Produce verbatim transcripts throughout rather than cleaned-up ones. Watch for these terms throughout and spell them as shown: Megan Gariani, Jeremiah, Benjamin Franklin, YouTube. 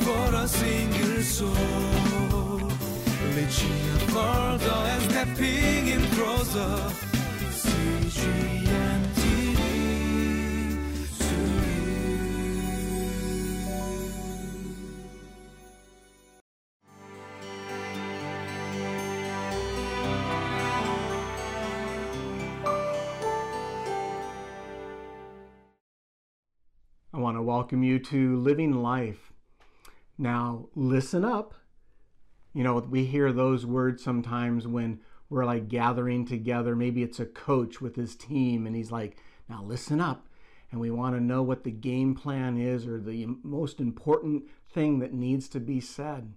for a single soul, reaching further and stepping in closer. 씨지엔티비 to you. I want to welcome you to Living Life. Now, listen up. You know, we hear those words sometimes when we're like gathering together. Maybe it's a coach with his team and he's like, now listen up. And we want to know what the game plan is or the most important thing that needs to be said.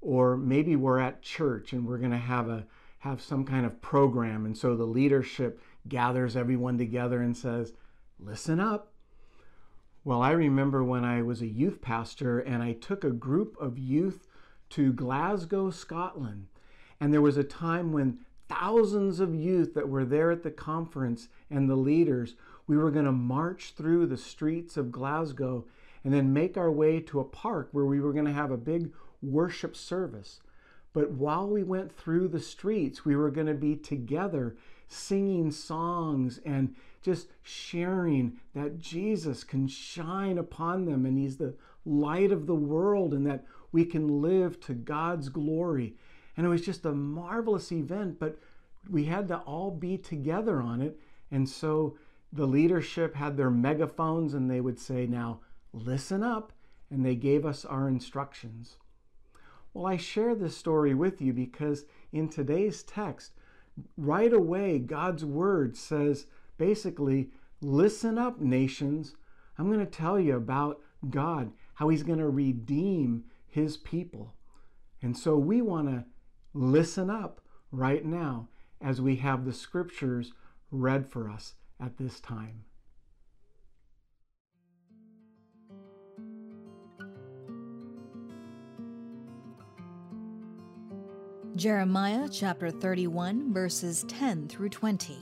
Or maybe we're at church and we're going to have a have some kind of program. And so the leadership gathers everyone together and says, listen up. Well, I remember when I was a youth pastor and I took a group of youth to Glasgow, Scotland. And there was a time when thousands of youth that were there at the conference and the leaders, we were going to march through the streets of Glasgow and then make our way to a park where we were going to have a big worship service. But while we went through the streets, we were going to be together singing songs and just sharing that Jesus can shine upon them and he's the light of the world and that we can live to God's glory. And it was just a marvelous event, but we had to all be together on it. And so the leadership had their megaphones and they would say, now listen up. And they gave us our instructions. Well, I share this story with you because in today's text, right away, God's word says, basically, listen up, nations. I'm going to tell you about God, how he's going to redeem his people. And so we want to listen up right now as we have the scriptures read for us at this time. Jeremiah chapter thirty-one, verses ten through twenty.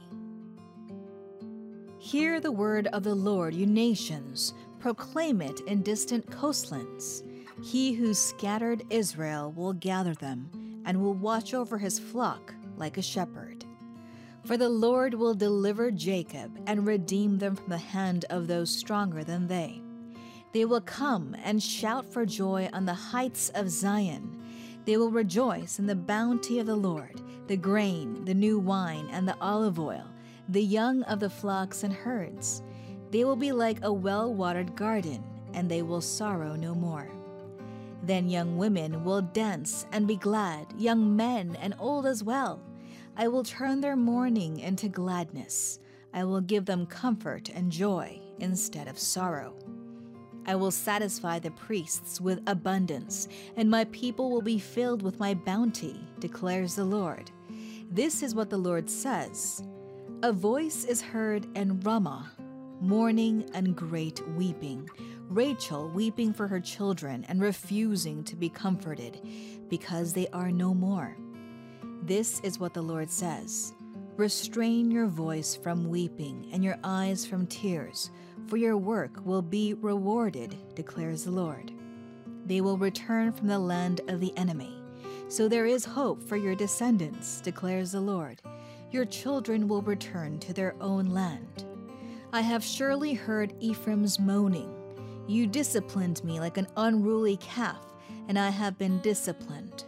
Hear the word of the Lord, you nations, proclaim it in distant coastlands. He who scattered Israel will gather them and will watch over his flock like a shepherd. For the Lord will deliver Jacob and redeem them from the hand of those stronger than they. They will come and shout for joy on the heights of Zion. They will rejoice in the bounty of the Lord, the grain, the new wine, and the olive oil, the young of the flocks and herds. They will be like a well-watered garden, and they will sorrow no more. Then young women will dance and be glad, young men and old as well. I will turn their mourning into gladness. I will give them comfort and joy instead of sorrow. I will satisfy the priests with abundance, and my people will be filled with my bounty, declares the Lord. This is what the Lord says. A voice is heard in Ramah, mourning and great weeping, Rachel weeping for her children and refusing to be comforted, because they are no more. This is what the Lord says. Restrain your voice from weeping and your eyes from tears, for your work will be rewarded, declares the Lord. They will return from the land of the enemy. So there is hope for your descendants, declares the Lord. Your children will return to their own land. I have surely heard Ephraim's moaning. You disciplined me like an unruly calf, and I have been disciplined.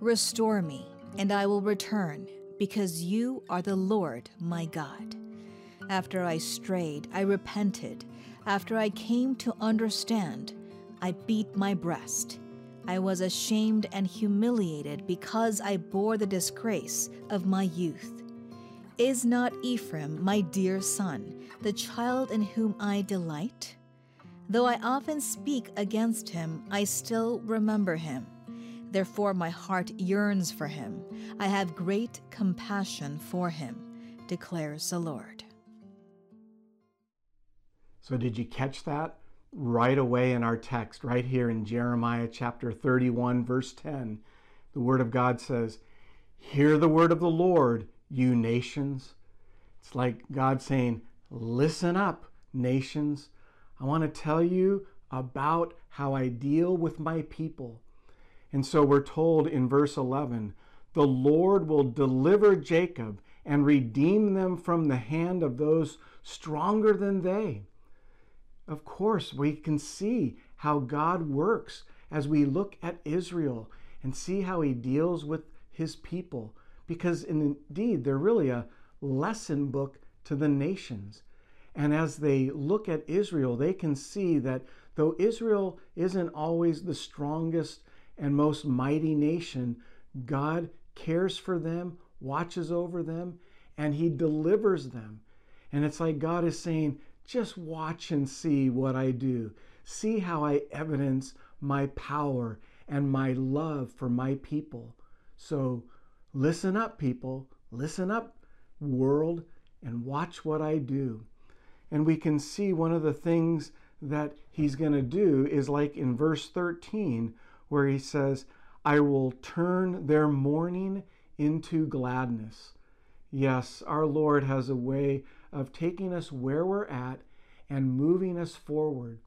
Restore me, and I will return, because you are the Lord my God. After I strayed, I repented. After I came to understand, I beat my breast. I was ashamed and humiliated because I bore the disgrace of my youth. Is not Ephraim my dear son, the child in whom I delight? Though I often speak against him, I still remember him. Therefore my heart yearns for him. I have great compassion for him, declares the Lord. So did you catch that? Right away in our text, right here in Jeremiah chapter thirty-one, verse ten, the word of God says, hear the word of the Lord, you nations. It's like God saying, listen up, nations. I want to tell you about how I deal with my people. And so we're told in verse eleven, the Lord will deliver Jacob and redeem them from the hand of those stronger than they. Of course, we can see how God works as we look at Israel and see how he deals with his people, because indeed they're really a lesson book to the nations. And as they look at Israel, they can see that though Israel isn't always the strongest and most mighty nation, God cares for them, watches over them, and he delivers them. And it's like God is saying, just watch and see what I do. See how I evidence my power and my love for my people. So listen up, people. Listen up, world, and watch what I do. And we can see one of the things that he's going to do is like in verse thirteen, where he says, I will turn their mourning into gladness. Yes, our Lord has a way of taking us where we're at and moving us forward.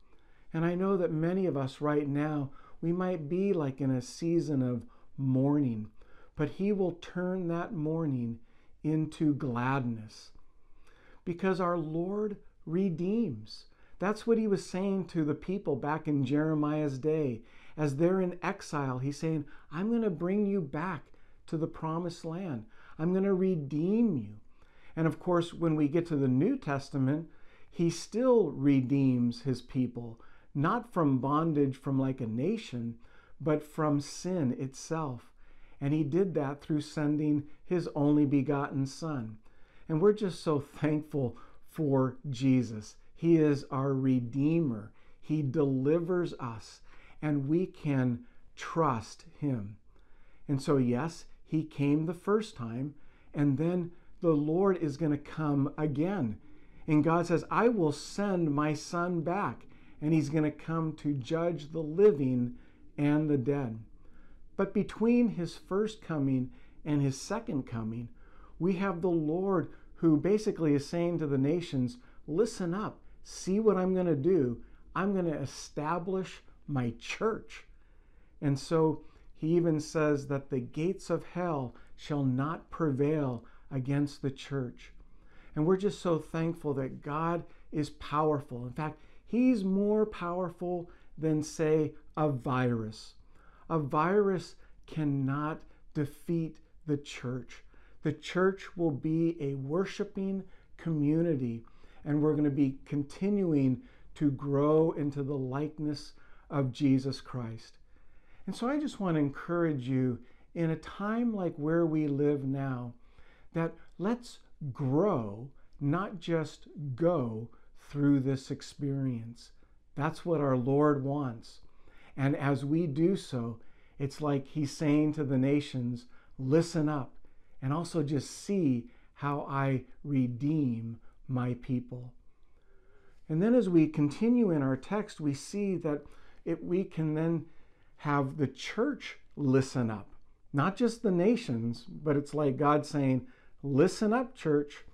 And I know that many of us right now, we might be like in a season of mourning, but he will turn that mourning into gladness because our Lord redeems. That's what he was saying to the people back in Jeremiah's day. As they're in exile, he's saying, I'm going to bring you back to the promised land. I'm going to redeem you. And of course, when we get to the New Testament, he still redeems his people, not from bondage from like a nation, but from sin itself. And he did that through sending his only begotten Son. And we're just so thankful for Jesus. He is our Redeemer. He delivers us, and we can trust him. And so, yes, he came the first time, and then the Lord is going to come again. And God says, I will send my Son back, and he's going to come to judge the living and the dead. But between his first coming and his second coming, we have the Lord who basically is saying to the nations, listen up, see what I'm going to do. I'm going to establish my church. And so he even says that the gates of hell shall not prevail against the church. And we're just so thankful that God is powerful. In fact, he's more powerful than, say, a virus. A virus cannot defeat the church. The church will be a worshiping community, and we're going to be continuing to grow into the likeness of Jesus Christ. And so I just want to encourage you in a time like where we live now, that let's grow, not just go through this experience. That's what our Lord wants. And as we do so, it's like he's saying to the nations, listen up, and also just see how I redeem my people. And then as we continue in our text, we see that it, we can then have the church listen up, not just the nations, but it's like God saying, listen up, church.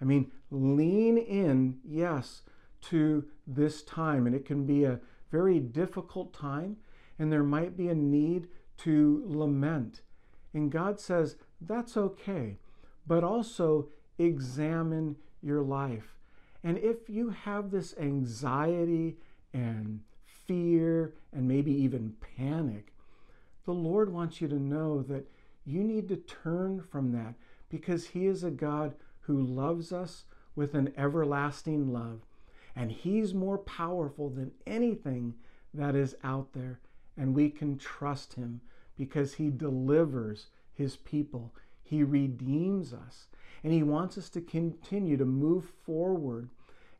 I mean, lean in, yes, to this time. And it can be a very difficult time, and there might be a need to lament. And God says, that's okay, but also examine your life. And if you have this anxiety and fear and maybe even panic, the Lord wants you to know that you need to turn from that, because he is a God who loves us with an everlasting love. And he's more powerful than anything that is out there. And we can trust him because he delivers his people. He redeems us. And he wants us to continue to move forward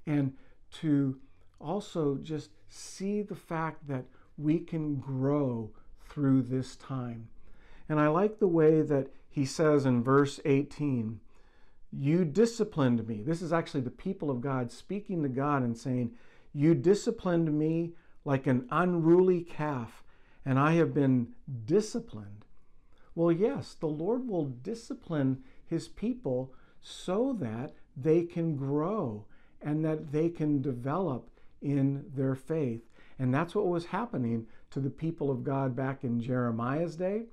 and to also just see the fact that we can grow through this time. And I like the way that he says in verse eighteen, you disciplined me. This is actually the people of God speaking to God and saying, you disciplined me like an unruly calf, and I have been disciplined. Well, yes, the Lord will discipline his people so that they can grow and that they can develop in their faith. And that's what was happening to the people of God back in Jeremiah's day.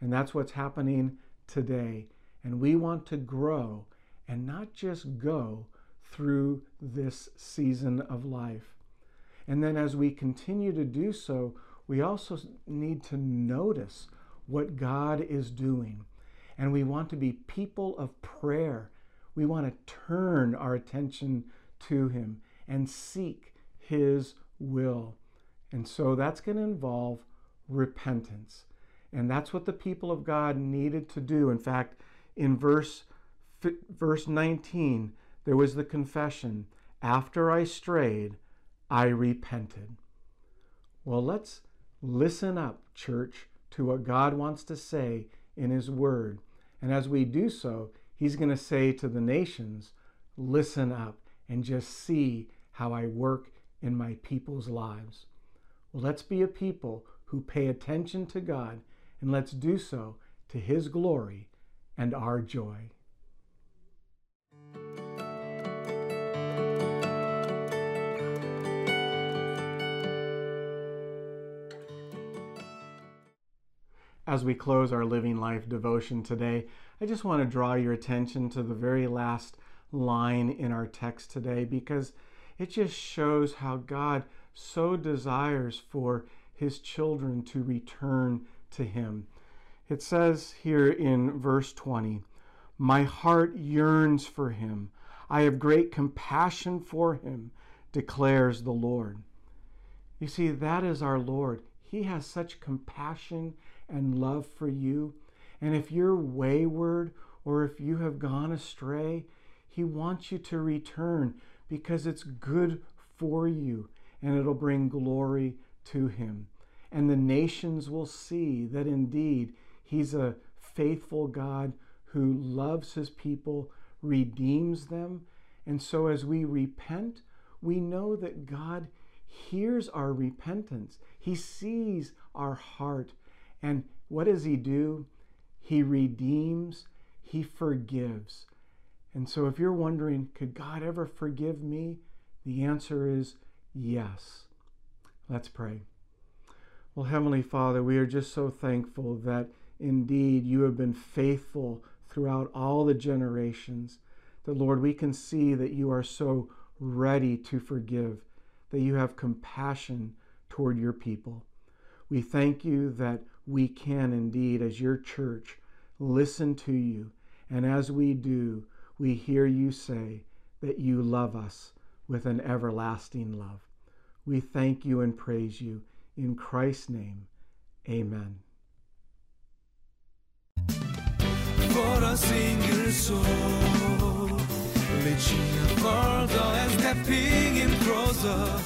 And that's what's happening today. And we want to grow and not just go through this season of life. And then as we continue to do so, we also need to notice what God is doing. And we want to be people of prayer. We want to turn our attention to Him and seek His will. And so that's going to involve repentance. And that's what the people of God needed to do. In fact, in verse, verse nineteen, there was the confession, "After I strayed, I repented." Well, let's listen up, church, to what God wants to say in His Word. And as we do so, He's going to say to the nations, listen up and just see how I work in my people's lives. Well, let's be a people who pay attention to God, and let's do so to His glory and our joy. As we close our Living Life devotion today, I just want to draw your attention to the very last line in our text today, because it just shows how God so desires for His children to return to Him. It says here in verse twenty, "My heart yearns for Him. I have great compassion for Him, declares the Lord." You see, that is our Lord. He has such compassion and love for you. And if you're wayward or if you have gone astray, He wants you to return because it's good for you and it'll bring glory to Him. And the nations will see that indeed He's a faithful God who loves His people, redeems them. And so as we repent, we know that God hears our repentance. He sees our heart. And what does He do? He redeems, He forgives. And so if you're wondering, could God ever forgive me? The answer is yes. Let's pray. Well, Heavenly Father, we are just so thankful that indeed You have been faithful throughout all the generations. That, Lord, we can see that You are so ready to forgive, that You have compassion toward Your people. We thank You that we can indeed, as Your church, listen to You. And as we do, we hear You say that You love us with an everlasting love. We thank You and praise You. In Christ's name, amen. For a single soul, reaching further and stepping in closer,